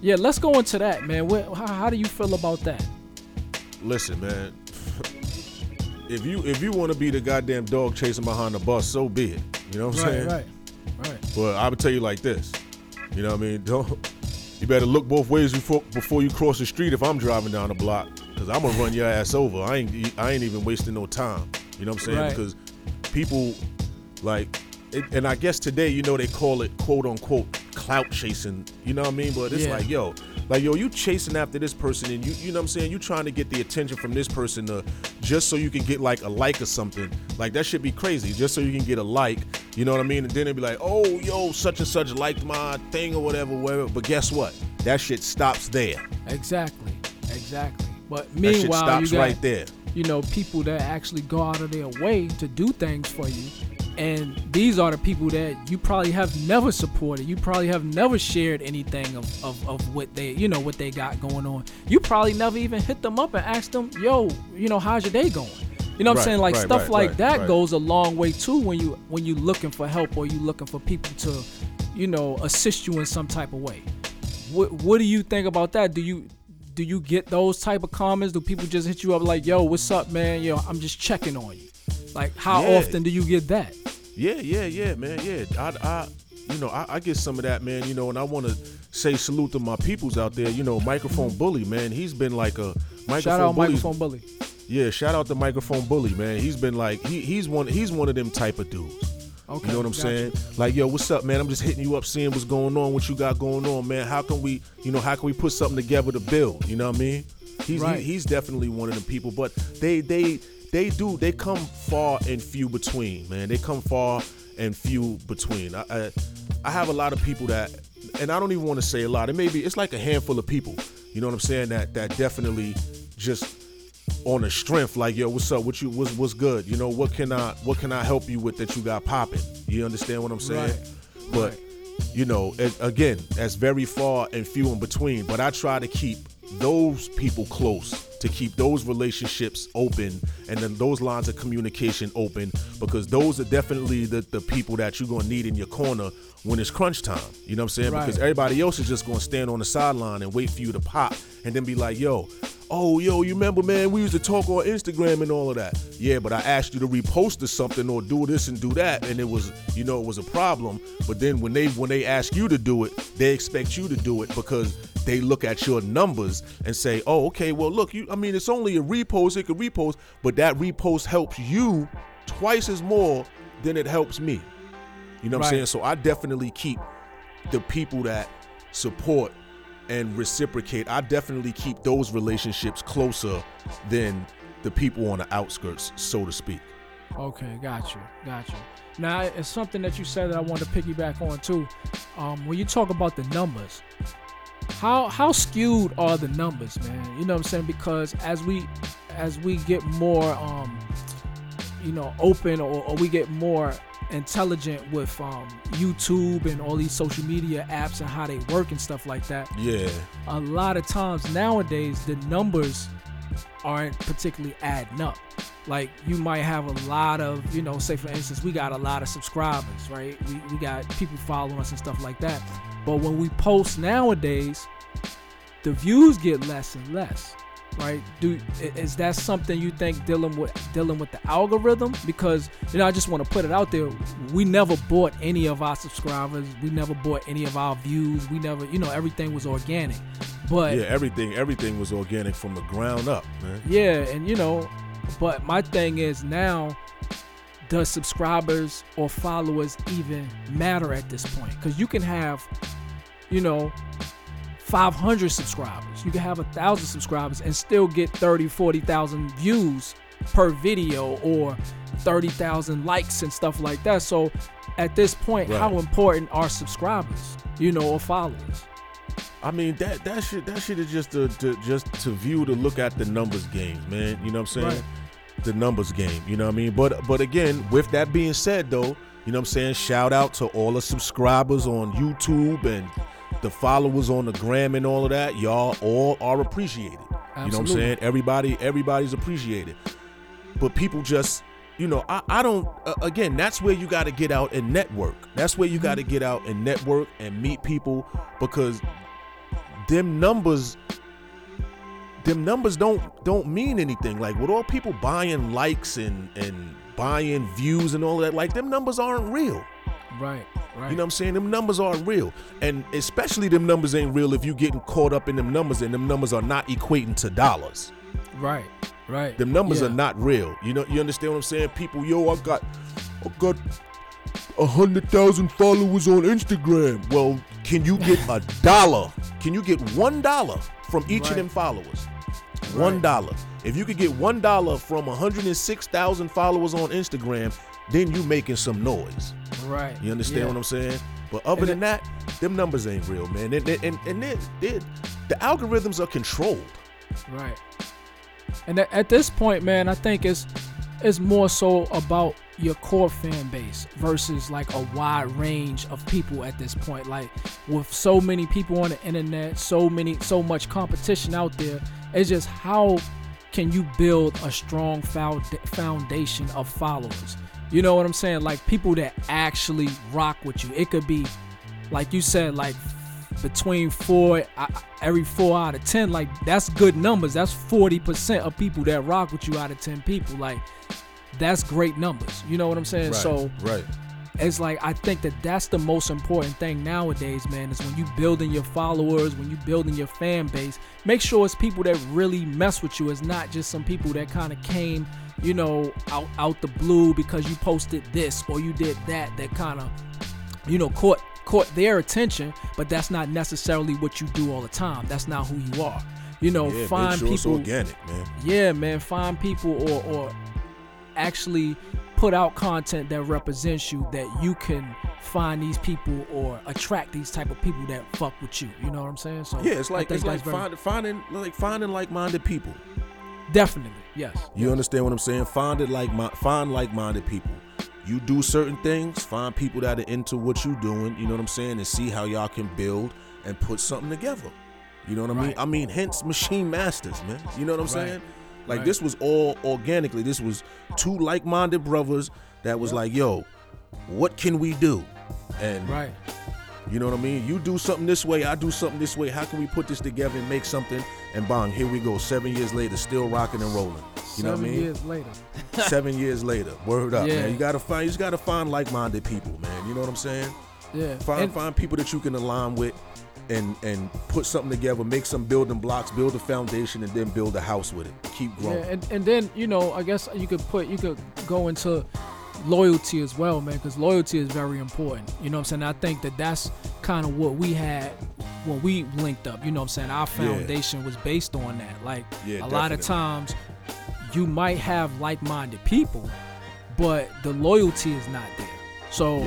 Yeah, let's go into that, man. How do you feel about that? Listen, man. If you want to be the goddamn dog chasing behind the bus, so be it. You know what I'm saying? Right. But I would tell you like this. You know what I mean? You better look both ways before you cross the street if I'm driving down the block, because I'm going to run your ass over. I ain't even wasting no time. You know what I'm saying? Because people, like, and I guess today, you know, they call it, quote unquote, clout chasing. You know what I mean? But it's like, yo, you chasing after this person, and you know what I'm saying? You trying to get the attention from this person just so you can get, like, a like or something. Like, that should be crazy, just so you can get a like. You know what I mean? And then it'd be like, oh, yo, such and such liked my thing or whatever. But guess what? That shit stops there. Exactly. But meanwhile, that shit stops right there. You know, people that actually go out of their way to do things for you. And these are the people that you probably have never supported. You probably have never shared anything of what they, you know, what they got going on. You probably never even hit them up and asked them, yo, you know, how's your day going? You know what I'm saying? Like stuff like that goes a long way too when you looking for help, or you looking for people to, you know, assist you in some type of way. What do you think about that? Do you get those type of comments? Do people just hit you up like, yo, what's up, man? Yo, I'm just checking on you. Like, how often do you get that? Yeah, man. Yeah, I get some of that, man. You know, and I want to say salute to my peoples out there. You know, Microphone Bully, man. He's been like a microphone. Shout out Microphone Bully. Yeah, shout out to Microphone Bully, man. He's been like, he's one of them type of dudes. Okay, you know what I'm saying? You. Like, yo, what's up, man? I'm just hitting you up, seeing what's going on, what you got going on, man. How can we put something together to build? You know what I mean? He's definitely one of them people, but they come far and few between, man. They come far and few between. I have a lot of people that, and I don't even want to say a lot. It's like a handful of people. You know what I'm saying? That definitely just on a strength, like, yo, what's up? What's good? You know, what can I help you with that you got popping? You understand what I'm saying? Right. But you know, again, that's very far and few in between. But I try to keep those people close, to keep those relationships open, and then those lines of communication open, because those are definitely the people that you're gonna need in your corner when it's crunch time. You know what I'm saying? Right. Because everybody else is just gonna stand on the sideline and wait for you to pop, and then be like, yo, oh, yo, you remember, man, we used to talk on Instagram and all of that. Yeah, but I asked you to repost or something or do this and do that, and it was, you know, it was a problem. But then when they ask you to do it, they expect you to do it because they look at your numbers and say, oh, okay, well, look, you, I mean, it's only a repost, it could repost, but that repost helps you twice as more than it helps me. You know what right. I'm saying? So I definitely keep the people that support and reciprocate, I definitely keep those relationships closer than the people on the outskirts, so to speak. Okay, got you. Now, it's something that you said that I want to piggyback on too. When you talk about the numbers, how skewed are the numbers, man? You know what I'm saying? Because as we get more, you know, open or we get more intelligent with YouTube and all these social media apps and how they work and stuff like that. Yeah. A lot of times nowadays, the numbers aren't particularly adding up. Like, you might have a lot of, you know, say for instance, we got a lot of subscribers, right? We got people following us and stuff like that. But when we post nowadays, the views get less and less. Right? Is that something you think dealing with the algorithm? Because, you know, I just want to put it out there. We never bought any of our subscribers. We never bought any of our views. We never, you know, everything was organic. But yeah, everything was organic from the ground up, man. Yeah, and you know, but my thing is now, does subscribers or followers even matter at this point? Because you can have, you know, 500 subscribers, you can have 1,000 subscribers and still get 30,000-40,000 views per video or 30,000 likes and stuff like that. So at this point, right, how important are subscribers, you know, or followers? I mean, that shit is just to view, to look at the numbers game, man. You know what I'm saying? Right. The numbers game, you know what I mean? But again, with that being said though, you know what I'm saying, shout out to all the subscribers on YouTube and the followers on the gram and all of that. Y'all all are appreciated. Absolutely. You know what I'm saying? Everybody's appreciated. But people just, you know, I don't, again, that's where you got to get out and network. That's where you got to get out and network and meet people, because them numbers don't mean anything. Like, with all people buying likes and buying views and all of that, like, them numbers aren't real. Right. You know what I'm saying? Them numbers are real. And especially them numbers ain't real if you getting caught up in them numbers and them numbers are not equating to dollars. Right. Them numbers are not real. You know, you understand what I'm saying? People, yo, I got 100,000 followers on Instagram. Well, can you get a dollar? Can you get $1 from each of them followers? $1. If you could get $1 from 106,000 followers on Instagram, then you making some noise. Right. You understand what I'm saying? But other than that, them numbers ain't real, man. And the algorithms are controlled. Right. And at this point, man, I think it's more so about your core fan base versus like a wide range of people at this point. Like, with so many people on the internet, so much competition out there, it's just how can you build a strong foundation of followers? You know what I'm saying? Like, people that actually rock with you. It could be, like you said, like between every 4 out of 10. Like, that's good numbers. That's 40% of people that rock with you out of 10 people. Like, that's great numbers. You know what I'm saying? Right, so it's like, I think that's the most important thing nowadays, man, is when you building your followers, when you building your fan base, make sure it's people that really mess with you. It's not just some people that kind of came, you know, out the blue because you posted this or you did that kind of, you know, caught their attention, but that's not necessarily what you do all the time. That's not who you are. You know, find people. It's organic, man. Yeah, man, find people or actually put out content that represents you, that you can find these people or attract these type of people that fuck with you. You know what I'm saying? So yeah, it's like finding like-minded people. Definitely, yes. You understand what I'm saying? Find like-minded people. You do certain things, find people that are into what you're doing, you know what I'm saying, and see how y'all can build and put something together. You know what I mean? I mean, hence Machine Masters, man. You know what I'm saying? Like, this was all organically. This was two like-minded brothers that was like, yo, what can we do? And you know what I mean? You do something this way, I do something this way. How can we put this together and make something and bang, here we go, 7 years later, still rocking and rolling. You know what I mean? 7 years later. 7 years later. Word up, man. You just gotta find like-minded people, man. You know what I'm saying? Yeah. Find people that you can align with and put something together, make some building blocks, build a foundation, and then build a house with it. Keep growing. Yeah, and then, you know, I guess you could go into loyalty as well, man, because loyalty is very important. You know what I'm saying? I think that's kind of what we had when we linked up. You know what I'm saying? Our foundation was based on that. Like, a lot of times you might have like-minded people, but the loyalty is not there. So,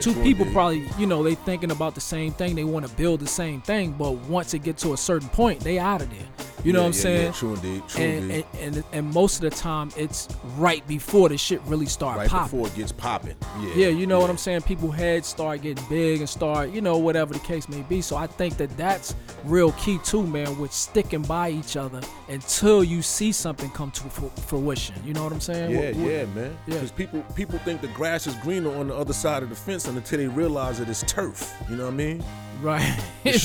two people probably, they thinking about the same thing. They want to build the same thing, but once it gets to a certain point, they out of there. You know what I'm saying? Yeah, true indeed. And most of the time, it's right before the shit really starts popping. Right before it gets popping. Yeah, you know what I'm saying? People's heads start getting big and start, whatever the case may be. So I think that's real key too, man, with sticking by each other until you see something come to fruition. You know what I'm saying? Yeah, man. Because people think the grass is greener on the other side of the fence until they realize that it's turf. You know what I mean? Right. This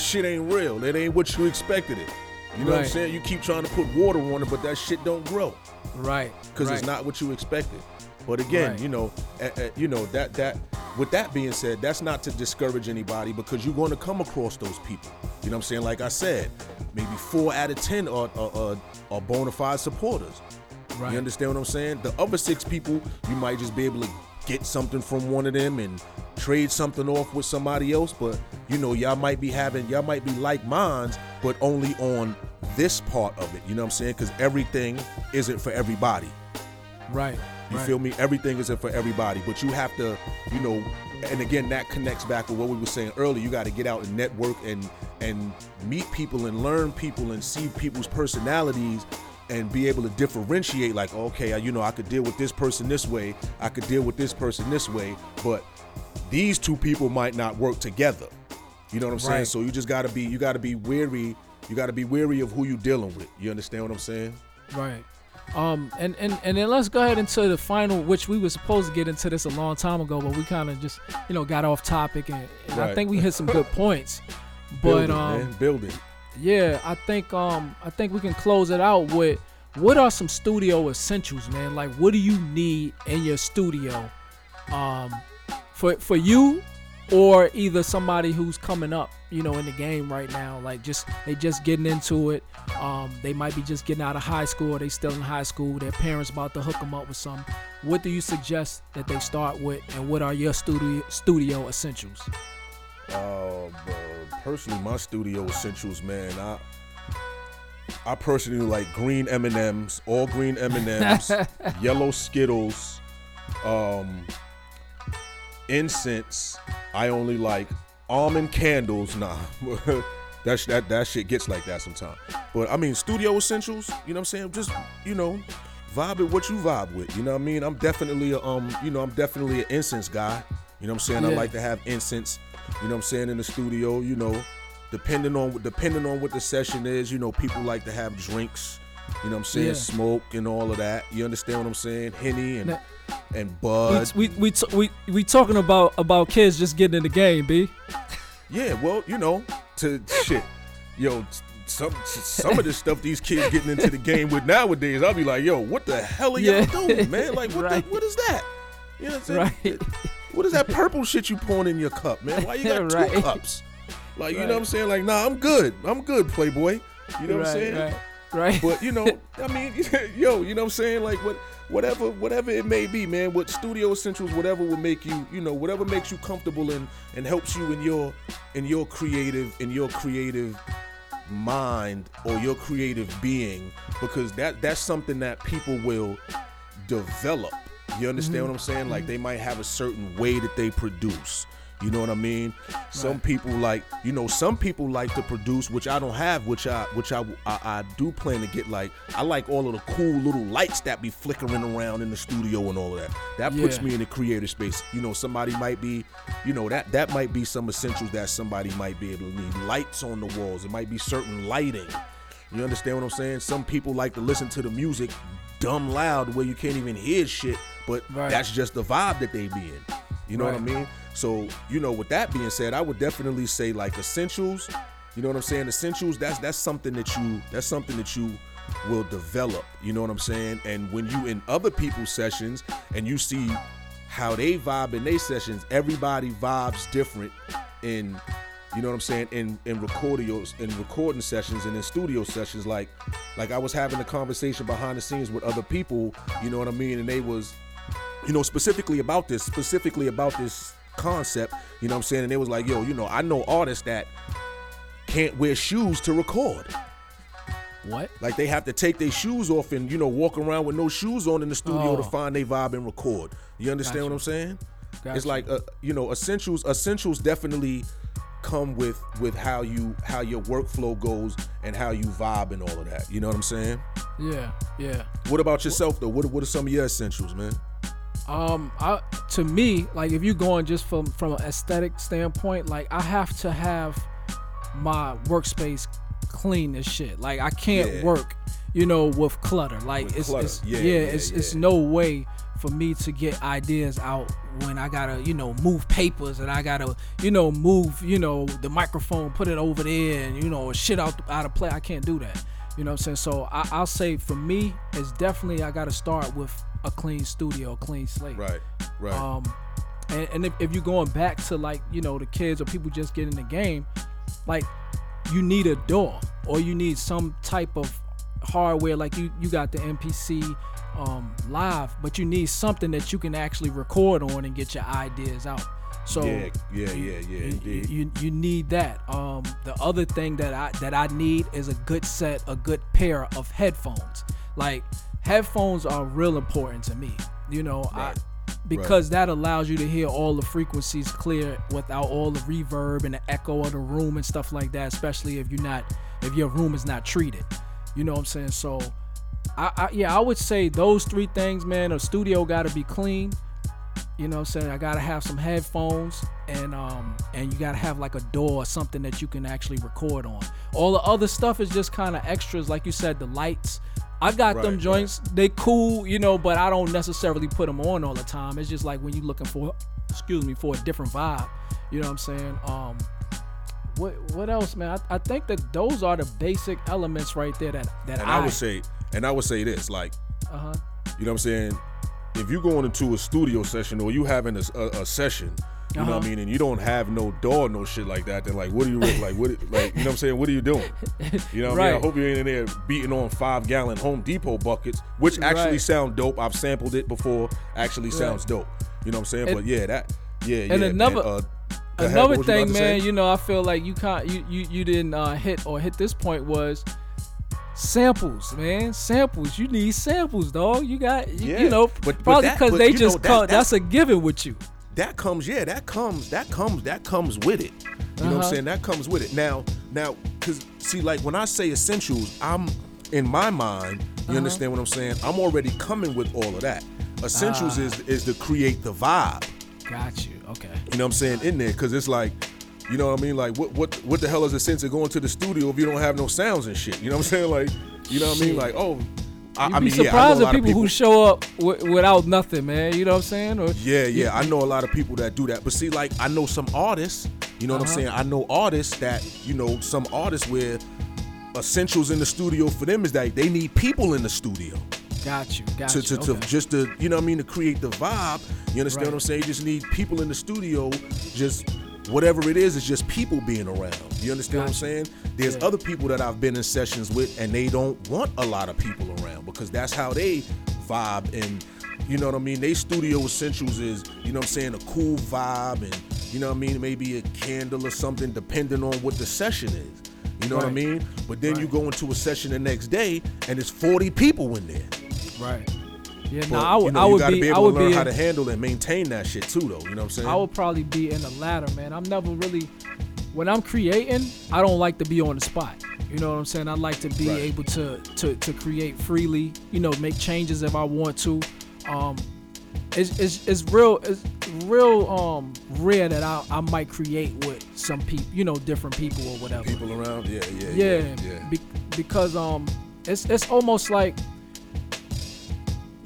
shit ain't real. It ain't what you expected it. You know what I'm saying? You keep trying to put water on it, but that shit don't grow. Right. Because it's not what you expected. But again, with that being said, that's not to discourage anybody, because you're going to come across those people. You know what I'm saying? Like I said, maybe 4 out of 10 are bona fide supporters. Right. You understand what I'm saying? The other 6 people, you might just be able to get something from one of them and trade something off with somebody else. But, y'all might be like minds, but only on this part of it. You know what I'm saying? Because everything isn't for everybody. Right. You feel me? Everything isn't for everybody. But you have to, and again, that connects back with what we were saying earlier. You got to get out and network and meet people and learn people and see people's personalities and be able to differentiate, like, okay, I could deal with this person this way. I could deal with this person this way. But these two people might not work together. You know what I'm saying? So you just gotta be, you gotta be wary of who you dealing with. You understand what I'm saying? Right. And then let's go ahead into the final, which we were supposed to get into this a long time ago, but we kind of just, got off topic and I think we hit some good points. But building. Yeah, I think we can close it out with, what are some studio essentials, man? Like, what do you need in your studio, for you? Or either somebody who's coming up, in the game right now, like they just getting into it. They might be just getting out of high school, or they still in high school. Their parents about to hook them up with something. What do you suggest that they start with, and what are your studio essentials? Personally, my studio essentials, man, I personally like green M&Ms, all green M&Ms, yellow Skittles, incense. I only like almond candles. Nah, that shit gets like that sometimes. But I mean, studio essentials. You know what I'm saying? Just vibe with what you vibe with. You know what I mean? I'm definitely an incense guy. You know what I'm saying? Yeah. I like to have incense. You know what I'm saying? In the studio. Depending on what the session is. People like to have drinks. You know what I'm saying? Yeah. Smoke and all of that. You understand what I'm saying? Henny and Bud. We talking about kids just getting in the game, B. Yeah, well, to shit. Yo, some of this stuff these kids getting into the game with nowadays, I'll be like, yo, what the hell are y'all doing, man? Like, what what is that? You know what I'm saying? Right. What is that purple shit you pouring in your cup, man? Why you got 2 cups? Like, you know what I'm saying? Like, nah, I'm good, Playboy. You know what I'm saying? Right. But I mean, you know what I'm saying? Like, whatever it may be, man, what studio essentials, whatever will make you, whatever makes you comfortable and helps you in your creative mind or your creative being, because that's something that people will develop. You understand what I'm saying? Like, they might have a certain way that they produce. You know what I mean? Right. Some people like to produce, which I don't have, which I do plan to get. Like, I like all of the cool little lights that be flickering around in the studio and all of that. That puts me in the creative space. Somebody might be, that might be some essentials that somebody might be able to need. Lights on the walls. It might be certain lighting. You understand what I'm saying? Some people like to listen to the music dumb loud where you can't even hear shit, but that's just the vibe that they be in. You know what I mean? So, with that being said, I would definitely say, like, essentials, You know what I'm saying? Essentials, that's something that you will develop. You know what I'm saying? And when you in other people's sessions and you see how they vibe in their sessions, everybody vibes different in, you know what I'm saying, in recording sessions and in studio sessions. Like I was having a conversation behind the scenes with other people, you know what I mean? And they was, you know, specifically about this concept, you know what I'm saying? And they was like, yo, you know, I know artists that can't wear shoes to record. What? Like they have to take their shoes off and, you know, walk around with no shoes on in the studio to find their vibe and record. You understand what I'm saying? Gotcha. It's like, you know, essentials definitely come with how your workflow goes and how you vibe and all of that. You know what I'm saying? Yeah, yeah. What about yourself though? What are some of your essentials, man? To me, like if you're going just from an aesthetic standpoint, like I have to have my workspace clean as shit. Like I can't work, you know, with clutter. Like with it's clutter. It's no way for me to get ideas out when I gotta, you know, move papers and I gotta, you know, move, you know, the microphone, put it over there and, you know, shit out of play. I can't do that. You know what I'm saying? So I'll say for me, it's definitely I gotta start with a clean studio, a clean slate. Right. And if you're going back to like, you know, the kids or people just getting in the game, like you need a door or you need some type of hardware. Like you got the MPC Live, but you need something that you can actually record on and get your ideas out. So you need that. The other thing that I need is a good pair of headphones. Like headphones are real important to me, you know, that allows you to hear all the frequencies clear without all the reverb and the echo of the room and stuff like that, especially if your room is not treated. You know what I'm saying? So I would say those three things, man. A studio gotta be clean. You know what I'm saying? I gotta have some headphones and you gotta have like a door or something that you can actually record on. All the other stuff is just kinda extras, like you said, the lights. I got them joints, they cool, you know, but I don't necessarily put them on all the time. It's just like when you're looking for a different vibe. You know what I'm saying? What else, man? I think that those are the basic elements right there that I would say this, like, you know what I'm saying? If you're going into a studio session or you having a session, you know what I mean, and you don't have no door, no shit like that, then like, what are you like? Like, you know what I'm saying? What are you doing? You know what I mean? I hope you ain't in there beating on 5-gallon Home Depot buckets, which actually sound dope. I've sampled it before. Actually sounds dope. You know what I'm saying? Another thing, man, you know, I feel like you didn't hit this point was samples, man. Samples. You need samples, dog. You got, you know, but probably because they just come. That's a given with you. That comes with it. You know what I'm saying? That comes with it. Now, because, see, like, when I say essentials, I'm, in my mind, you understand what I'm saying? I'm already coming with all of that. Essentials is to create the vibe. Got you. Okay. You know what I'm saying? In there, because it's like, you know what I mean? Like, what the hell is the sense of going to the studio if you don't have no sounds and shit? You know what I'm saying? Like, you know what I mean? Like, surprised at people who show up without nothing, man. You know what I'm saying? I know a lot of people that do that. But see, like, I know some artists, you know what I'm saying? I know artists that, you know, some artists where essentials in the studio for them is that they need people in the studio. Got you. To you know what I mean, to create the vibe. You understand what I'm saying? You just need people in the studio, just whatever it is, it's just people being around. You understand what I'm saying? There's other people that I've been in sessions with and they don't want a lot of people around because that's how they vibe, and you know what I mean? They studio essentials is, you know what I'm saying, a cool vibe and, you know what I mean, maybe a candle or something depending on what the session is. You know what I mean? But then you go into a session the next day and there's 40 people in there. Right. Yeah, but, I would be able to learn how to handle and maintain that shit too, though. You know what I'm saying? I would probably be in the latter, man. I'm never really, when I'm creating, I don't like to be on the spot. You know what I'm saying? I like to be able to create freely. You know, make changes if I want to. It's real rare that I might create with some people. You know, different people or whatever. People around, yeah. Because it's almost like,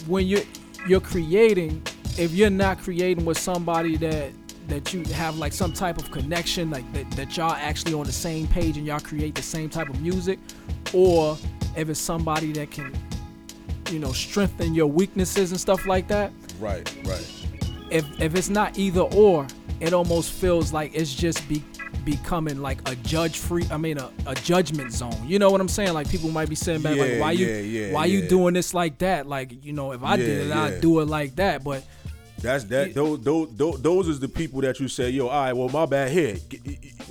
when you're creating, if you're not creating with somebody that that you have like some type of connection, like that y'all actually on the same page and y'all create the same type of music, or if it's somebody that can, you know, strengthen your weaknesses and stuff like that. Right. If it's not either or, it almost feels like it's just becoming like a a judgment zone. You know what I'm saying? Like people might be sitting back like, why you doing this like that? Like, you know, if I did it, I'd do it like that. But that's that. Yeah. Those is the people that you say, yo, all right, well, my bad. Here,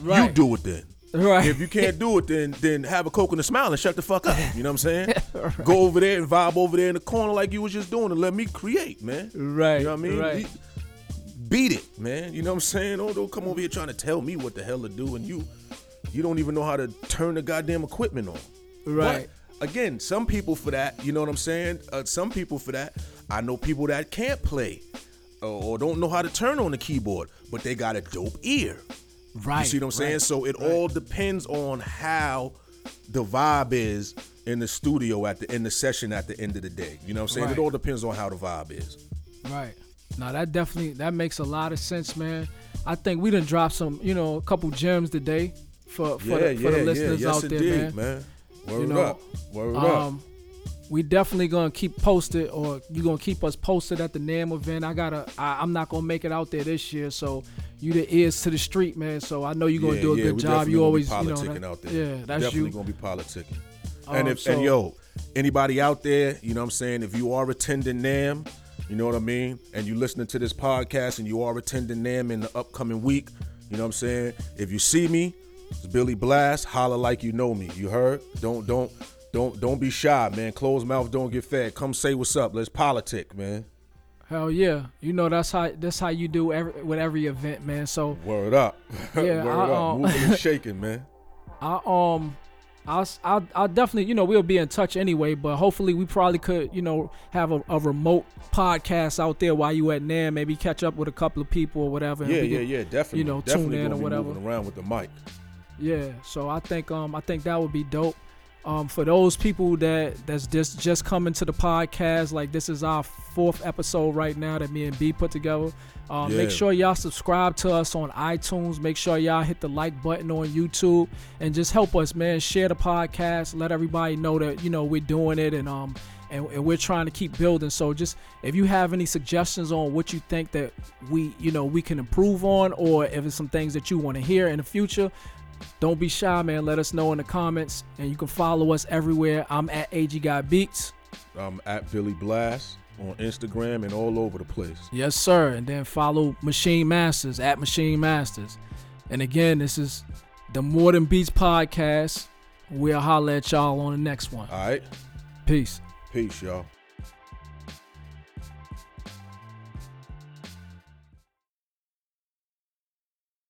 right. You do it then. Right. If you can't do it, then have a Coke and a smile and shut the fuck up. You know what I'm saying? Right. Go over there and vibe over there in the corner like you was just doing, and let me create, man. Right. You know what I mean? Right. Beat it, man. You know what I'm saying? Don't come over here trying to tell me what the hell to do, and you don't even know how to turn the goddamn equipment on. Right. But again, some people for that. You know what I'm saying? Some people for that. I know people that can't play. Or don't know how to turn on the keyboard, but they got a dope ear. Right. You see what I'm saying? So it all depends on how the vibe is in the studio in the session at the end of the day. You know what I'm saying? Right. It all depends on how the vibe is. Right. Now that makes a lot of sense, man. I think we done dropped some, you know, a couple gems today for the listeners out there, indeed, man. Word up. Word up. We definitely gonna keep posted, or you gonna keep us posted at the NAMM event. I'm not gonna make it out there this year, so you the ears to the street, man. So I know you are gonna do a good job. You always, you know, politicking out there. Yeah, that's definitely you. Gonna be politicking. Anybody out there, you know what I'm saying? If you are attending NAMM, you know what I mean, and you listening to this podcast, and you are attending NAMM in the upcoming week, you know what I'm saying? If you see me, it's Billy Blast. Holla like you know me. You heard? Don't be shy, man. Closed mouth don't get fed. Come say what's up. Let's politic, man. Hell yeah. You know that's how you do with every event, man. So word up. Yeah, word up. Moving and shaking, man. I'll definitely, you know, we'll be in touch anyway, but hopefully we probably could, you know, have a remote podcast out there while you at NAMM, maybe catch up with a couple of people or whatever. And definitely. You know, definitely tune in or whatever. Moving around with the mic. Yeah. So I think that would be dope. For those people that's just coming to the podcast, like this is our 4th episode right now that me and B put together. Make sure y'all subscribe to us on iTunes. Make sure y'all hit the like button on YouTube and just help us, man. Share the podcast. Let everybody know that, you know, we're doing it and we're trying to keep building. So just if you have any suggestions on what you think that we, you know, we can improve on, or if it's some things that you want to hear in the future, don't be shy, man. Let us know in the comments, and you can follow us everywhere. I'm at AG Got Beats. I'm at Billy Blast on Instagram and all over the place. Yes, sir. And then follow Machine Masters at Machine Masters. And again, this is the More Than Beats podcast. We'll holler at y'all on the next one. All right. Peace. Peace, y'all.